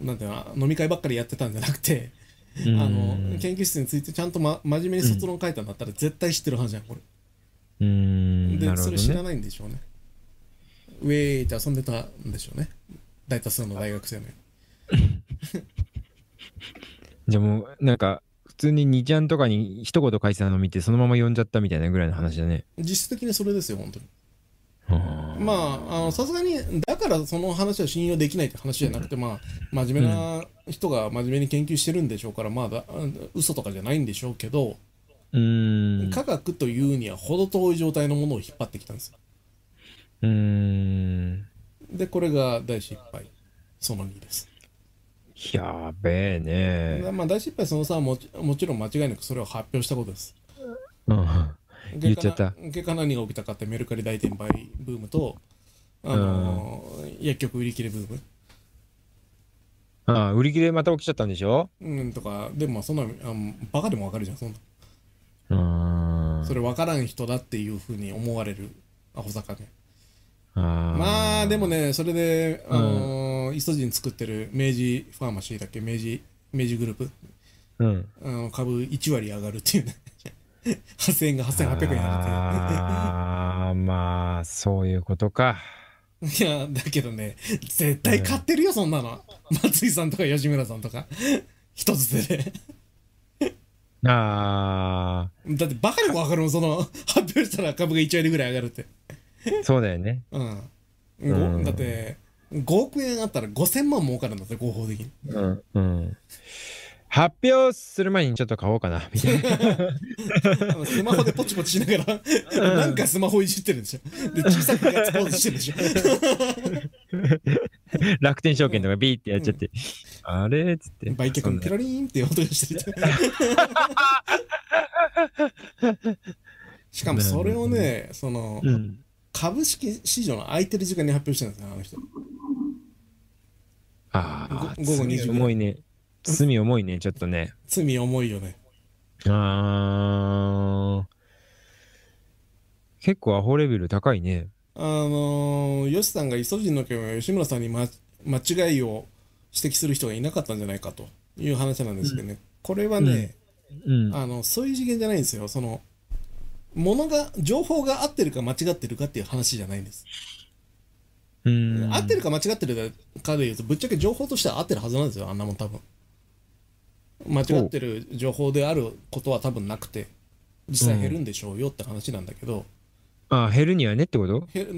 あ、なんていうの飲み会ばっかりやってたんじゃなくて研究室についてちゃんと、真面目に卒論書いたんだったら絶対知ってるはずじゃんこれ。で、ね、それ知らないんでしょうね。ウェイって遊んでたんでしょうね大多数の大学生のように。じゃあもうなんか普通に2ちゃんとかに一言書いてたのを見てそのまま読んじゃったみたいなぐらいの話だね。実質的にそれですよ本当に。まあさすがにだからその話は信用できないって話じゃなくて、まあ真面目な人が真面目に研究してるんでしょうから、まあ嘘とかじゃないんでしょうけど、科学というには程遠い状態のものを引っ張ってきたんですよ。でこれが大失敗その2です。やべえねー。まあ大失敗その3は もちろん間違いなくそれを発表したことです。言っちゃった。結果何が起きたかってメルカリ大転売ブームと薬局売り切れブーム。売り切れまた起きちゃったんでしょ。とかでもまあそんなバカでもわかるじゃんそんな。それ分からん人だっていうふうに思われるアホ坂ね。まあでもねそれでイソジン作ってる明治ファーマシーだっけ明治グループ、株1割上がるっていうね8000円が8800円上がるっていう。ああまあそういうことか。いやだけどね絶対買ってるよそんなの松井さんとか吉村さんとか一つでねだってバカでも分かるもんその発表したら株が1割ぐらい上がるってそうだよね。だって5億円あったら5000万儲かるんだって合法的に。発表する前にちょっと買おうかなみたいなスマホでポチポチしながらなんかスマホいじってるんでしょ。で小さくガッツポーズしてるでしょ楽天証券とかビーってやっちゃって、あれっつって売却のテロリーンって音がしてるしかもそれをねその、株式市場の空いてる時間に発表してるんですねあの人。午後2時。重いね。罪重いねちょっとね。罪重いよね。結構アホレベル高いね。ヨシさんがイソジンの件は吉村さんに、間違いを指摘する人がいなかったんじゃないかという話なんですけどね。これはね、そういう次元じゃないんですよ。その情報が合ってるか間違ってるかっていう話じゃないんです。合ってるか間違ってるかでいうとぶっちゃけ情報としては合ってるはずなんですよあんなもん。多分間違ってる情報であることは多分なくて実際減るんでしょうよって話なんだけど、減るにはねってこと。減る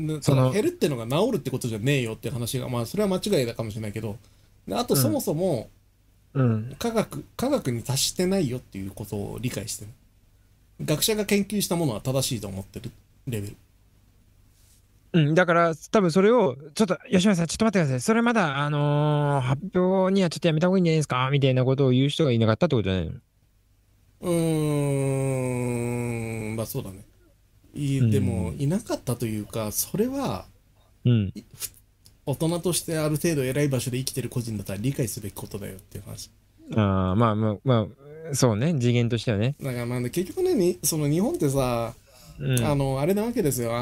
ってのが治るってことじゃねえよって話が、まあそれは間違いだかもしれないけど、あとそもそも、科学に達してないよっていうことを理解してる。学者が研究したものは正しいと思ってるレベル。だから多分それをちょっと吉村さんちょっと待ってください、それまだ発表にはちょっとやめた方がいいんじゃないですかみたいなことを言う人がいなかったってことじゃないの。まあそうだね。でもいなかったというか、それは、大人としてある程度偉い場所で生きてる個人だったら理解すべきことだよっていう話。まあそうね、次元としてはね。だからまあ結局ね、その日本ってさ、あれなわけですよ。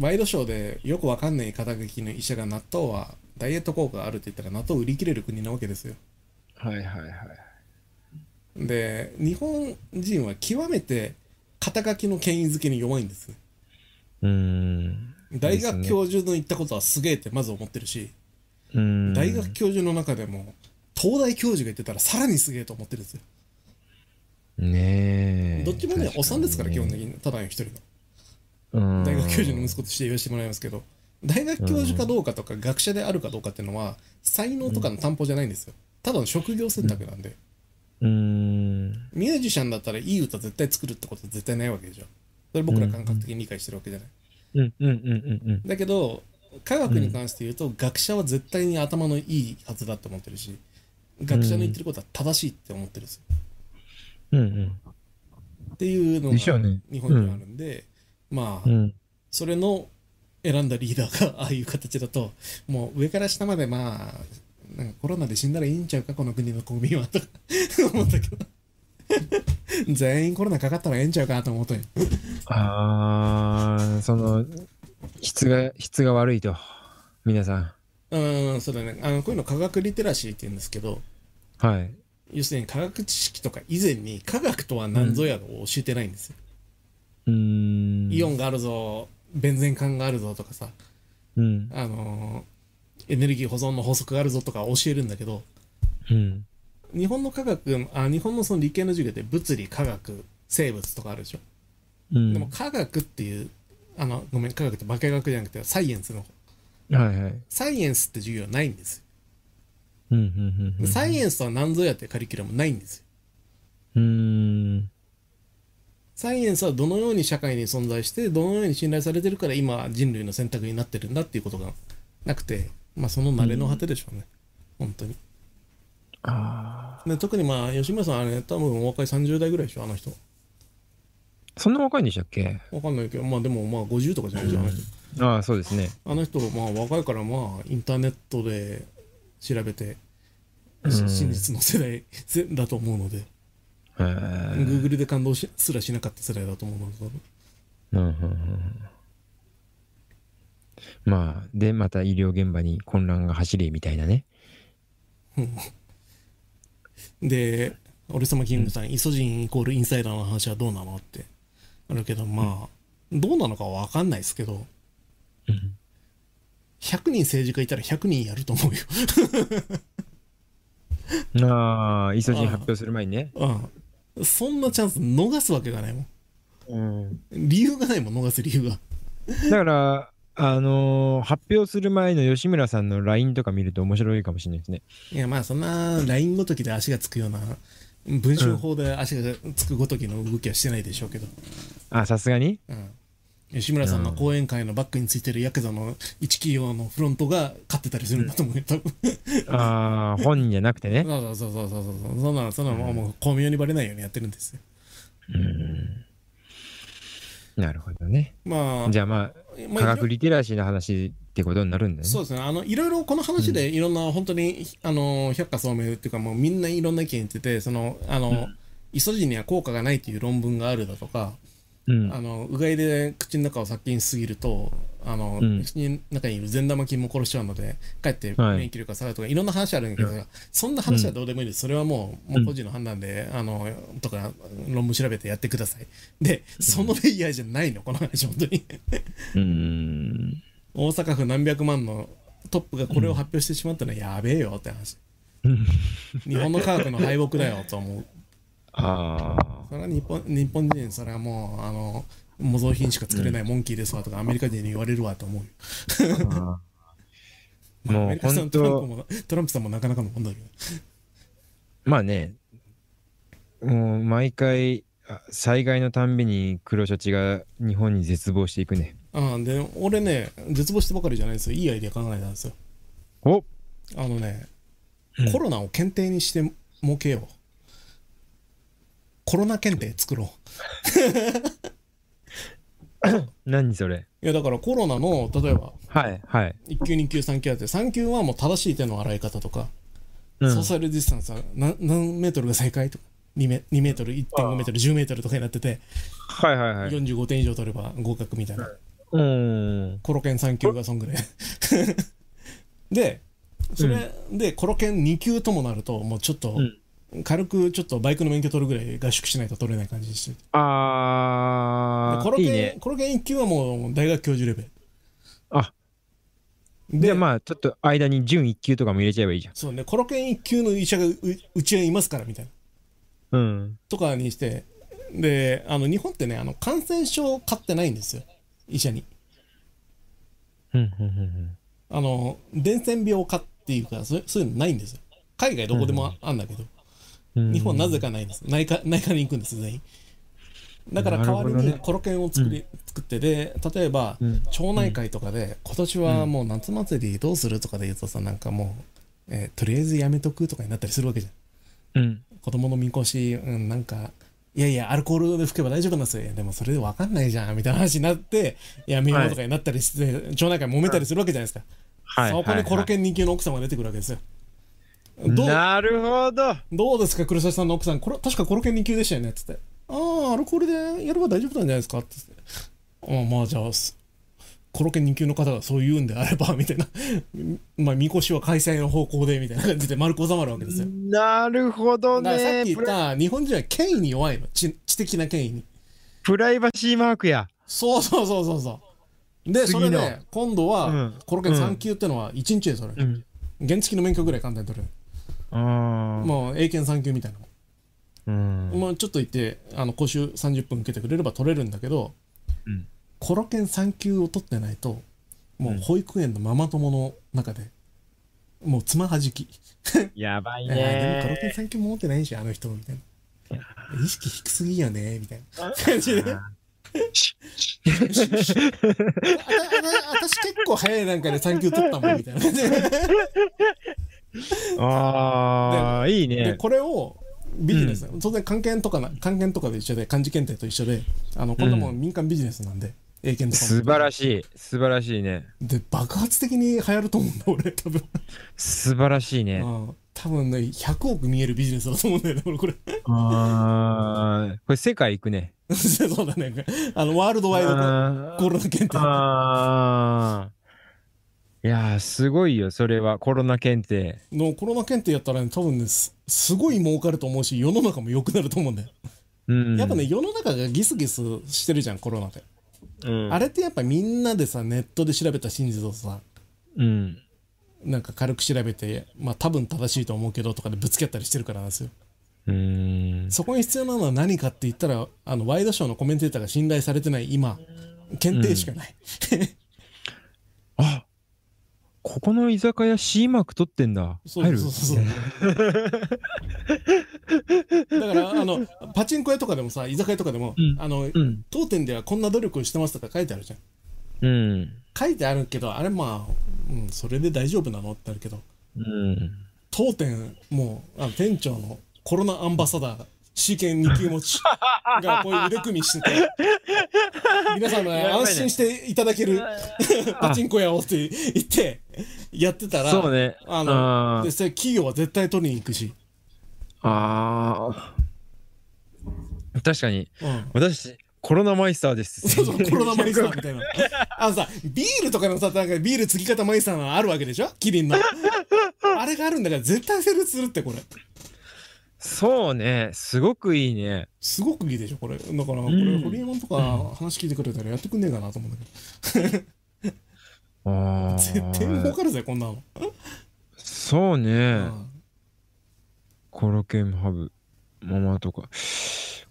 ワイドショーでよくわかんない肩書きの医者が納豆はダイエット効果があるって言ったら納豆売り切れる国なわけですよ。で日本人は極めて肩書きの権威づけに弱いんですね。大学教授の言ったことはすげえってまず思ってるし、大学教授の中でも東大教授が言ってたらさらにすげえと思ってるんですよね。どっちもねお産ですから、基本的にただの一人の大学教授の息子として言わせてもらいますけど、大学教授かどうかとか学者であるかどうかっていうのは才能とかの担保じゃないんですよ。ただの職業選択なんで、ミュージシャンだったらいい歌絶対作るってことは絶対ないわけでしょ。それ僕ら感覚的に理解してるわけじゃない。だけど科学に関して言うと、学者は絶対に頭のいいはずだと思ってるし、学者の言ってることは正しいって思ってるんですよ。っていうのが日本にはあるんで、まあ、それの選んだリーダーがああいう形だと、もう上から下まで、まあなんかコロナで死んだらいいんちゃうかこの国の国民はとか思ったけど全員コロナかかったらええんちゃうかと思ってああ、その質が悪いと皆さん。そうだね。こういうの科学リテラシーって言うんですけど、はい、要するに科学知識とか以前に科学とは何ぞやを教えてないんですよ。イオンがあるぞ、ベンゼン管があるぞとかさ、うん、エネルギー保存の法則があるぞとか教えるんだけど、うん、日本の科学、日本のその理系の授業で物理、科学、生物とかあるでしょ。うん、でも科学っていうごめん、科学って化学じゃなくてサイエンスの方、はいはい、サイエンスって授業はないんですよ。うんうんうん、サイエンスとは何ぞやってカリキュラムないんですよ。サイエンスはどのように社会に存在してどのように信頼されてるから今人類の選択になってるんだっていうことがなくて、まあ、その慣れの果てでしょうね、うん、本当に。あで特にまあ吉村さんあれ多分お若い30代ぐらいでしょ、あの人。そんな若いんでしたっけ？わかんないけど、まあでもまあ50とかじゃないでしょ、あの人。ああそうですね。あの人まあ若いからまあインターネットで調べて真実の世代だと思うので。Google で感動すらしなかった世代だと思うので、うんうんうん、まあでまた医療現場に混乱が走りみたいなねで俺様キングさん、うん、イソジンイコールインサイダーの話はどうなのってあるけど、まあ、うん、どうなのかは分かんないですけど、うん、100人政治家いたら100人やると思うよあイソジン発表する前にね。そんなチャンス逃すわけがないもん、うん、理由がないもん、逃す理由がだから発表する前の吉村さんの LINE とか見ると面白いかもしれないですね。いやまあそんな LINE ごときで足がつくような文春法で足がつくごときの動きはしてないでしょうけど、うん、あさすがに、うん、吉村さんの講演会のバッグについてるヤクザの一企業のフロントが買ってたりするんだと思うよ、多分、うん、ああ本じゃなくてねそうそうそうそうそんなもう巧妙にバレないようにやってるんですよ。うん、なるほどね。まあじゃあまあ科学リテラシーの話ってことになるんだよね。そうですね。いろいろこの話でいろんな本当に、うん、百科聡明っていうかもうみんないろんな意見言ってて、そのうん、イソジンには効果がないっていう論文があるだとか、うん、うがいで口の中を殺菌しすぎるとうん、口の中にいる善玉菌も殺しちゃうのでかえって免疫力が下がるとか、はい、いろんな話あるんだけど、うん、そんな話はどうでもいいです。それはもう個人の判断で、うん、とか論文調べてやってください。でそのレイヤーじゃないのこの話本当に大阪府何百万のトップがこれを発表してしまったのはやべえよって話、うん、日本の科学の敗北だよと思うあそれは日本人それはもう模造品しか作れないモンキーですわとか、うん、アメリカ人に言われるわと思うよ、まあ、もうアメリカさんトランプさんもなかなかのもんだけどまあねもう毎回災害のたんびに黒シャチが日本に絶望していくね。あで俺ね絶望してばかりじゃないですよ、いいアイデア考えたんですよ。おコロナを検定にして儲けよう、コロナ検定作ろう何それ。いやだからコロナの例えばはいはい1級2級3級あって3級はもう正しい手の洗い方とか、うん、ソーシャルディスタンスは何メートルが正解とか2メートル 1.5 メートル10メートルとかになってて、はいはいはい、45点以上取れば合格みたいな、うんコロケン3級がそんぐらいでそれ、うん、でコロケン2級ともなるともうちょっと、うん軽くちょっとバイクの免許取るぐらい合宿しないと取れない感じにしてる。あコロケンいい、ね、コロケン1級はもう大学教授レベル。あでまあちょっと間に準1級とかも入れちゃえばいいじゃん。そうねコロケン1級の医者がうちにいますからみたいな、うん、とかにして。で日本ってね感染症を買ってないんですよ医者に伝染病かっていうかそういうのないんですよ。海外どこでもあんだけど、うん日本なぜかないんです。内科に行くんです全員。だから代わりにコロケンを作ってで例えば、うん、町内会とかで今年はもう夏祭りどうするとかで言うとさなんかもう、とりあえずやめとくとかになったりするわけじゃん、うん、子供のみこし、うん、なんかいやいやアルコールで拭けば大丈夫なんですよでもそれで分かんないじゃんみたいな話になってやめようとかになったりして、はい、町内会揉めたりするわけじゃないですか、はい、そこでコロケン人気の奥様が出てくるわけですよ。なるほど。どうですか黒沢さんの奥さんこれ確かコロケン2級でしたよねっつってああ、アルコールでやれば大丈夫なんじゃないですかって言って、ああ、まあじゃあ、コロッケ人気の方がそう言うんであれば、みたいな、まあ、みこしは開催の方向で、みたいな感じで丸く収まるわけですよ。なるほどね。さっき言った、日本人は権威に弱いの。知的な権威に。プライバシーマークや。そうそうそうそうそう。で、それで、今度は、コロッケ3級ってのは1日でそれ。原付の免許ぐらい簡単に取れる。もう、英検3級みたいな。まあ、ちょっと行って講習30分受けてくれれば取れるんだけど、うん、コロケン3級を取ってないともう保育園のママ友の中でもうつまはじきやばいねでもコロケン3級持ってないしあの人みたいな意識低すぎよねみたいな感じで私結構早い段階で3級取ったもんみたいなあいいねでこれをビジネス、当然漢検とかで一緒で漢字検定と一緒でこんなもん民間ビジネスなんで、英検とか素晴らしい素晴らしいねで爆発的に流行ると思うんだ俺多分素晴らしいね多分ね100億見えるビジネスだと思うんだよね俺これあこれ世界行くねそうだねワールドワイドのコロナ検定あいやーすごいよそれはコロナ検定のコロナ検定やったらね多分ね すごい儲かると思うし世の中も良くなると思うんだよ、うん、やっぱね世の中がギスギスしてるじゃんコロナで、うん、あれってやっぱみんなでさネットで調べた真実をさ、うん、なんか軽く調べてまあ多分正しいと思うけどとかでぶつけたりしてるからなんですよそこに必要なのは何かって言ったらワイドショーのコメンテーターが信頼されてない今検定しかない、うん、あここの居酒屋 C マーク取ってんだ。そうそうそう。だからパチンコ屋とかでもさ居酒屋とかでも、うん、当店ではこんな努力をしてますとか書いてあるじゃん。うん。書いてあるけどあれまあ、うん、それで大丈夫なのってなるけど。うん。当店もう店長のコロナアンバサダー。試験2級持ちがこういう腕組みしてて皆さんね安心していただけるパチンコ屋をって言ってやってたらそうねでそれ企業は絶対取りに行くしああ確かに、うん、私コロナマイスターですそうそうコロナマイスターみたいなさビールとかのさなんかビールつぎ方マイスターのあるわけでしょキリンのあれがあるんだから絶対成立するってこれそうね、すごくいいね。すごくいいでしょ、これ。だから、これ、ホリエモンとか話聞いてくれたらやってくんねえかなと思うんだけど。あ絶対儲かるぜ、こんなの。そうね。コロケンハブ、ママとか。す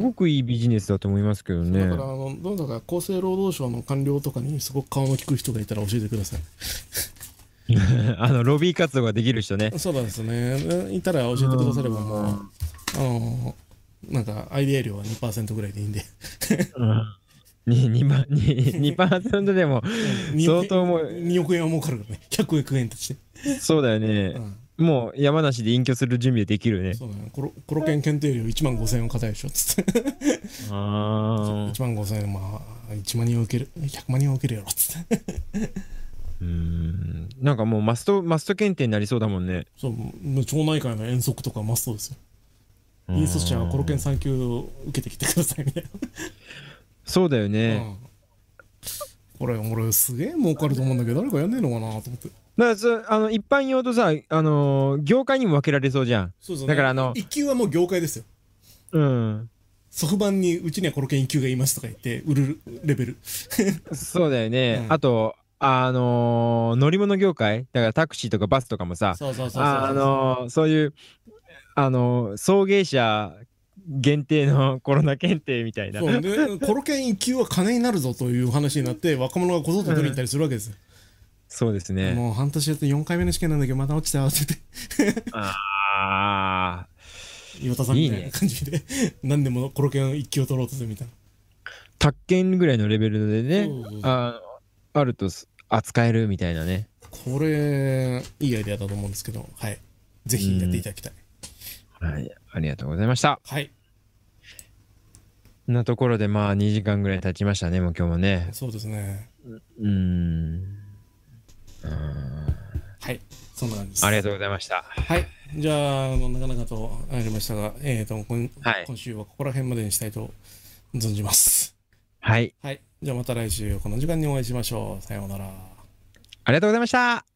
ごくいいビジネスだと思いますけどね。だから、どうだか厚生労働省の官僚とかにすごく顔の利く人がいたら教えてください。ロビー活動ができる人ねそうなんですねいたら教えてくださればもうなんかアイデア量は 2% ぐらいでいいんで2% でも相当もう2億円は儲かるからね100億円としてそうだよね、うん、もう山梨で隠居する準備できるよねそうだねコロケン検定料1万5000円を堅いでしょっつってあ1万5000円まあ1万人受ける100万人受けるやろっつってなんかもうマスト検定になりそうだもんねそう町内会の遠足とかマストですよ引率者はコロケン3級を受けてきてくださいみたいなそうだよね、うん、俺すげえ儲かると思うんだけど誰かやんねえのかなと思ってだから一般用とさ業界にも分けられそうじゃんそうそう、ね、だから1級はもう業界ですようんソフ版にうちにはコロケン1級がいますとか言って売るレベルそうだよね、うん、あと乗り物業界だからタクシーとかバスとかもさそういう送迎車限定のコロナ検定みたいなそうでコロケン1級は金になるぞという話になって若者がこぞって取りに行ったりするわけですよ、うん、そうですねもう半年やって4回目の試験なんだけどまた落ちて合わせてあー岩田さんみたいな感じでいい、ね、何でもコロケン1級を取ろうとするみたいな宅建ぐらいのレベルでねあると扱えるみたいなねこれいいアイデアだと思うんですけどはいぜひやっていただきたい、はいありがとうございましたはいなところでまあ2時間ぐらい経ちましたねもう今日もねそうですねうんはい、そんな感じです。ありがとうございました。はい、じゃあ、なかなかとありましたが、はい、今週はここら辺までにしたいと存じます。はい。はい、じゃあまた来週この時間にお会いしましょう。さようなら。ありがとうございました。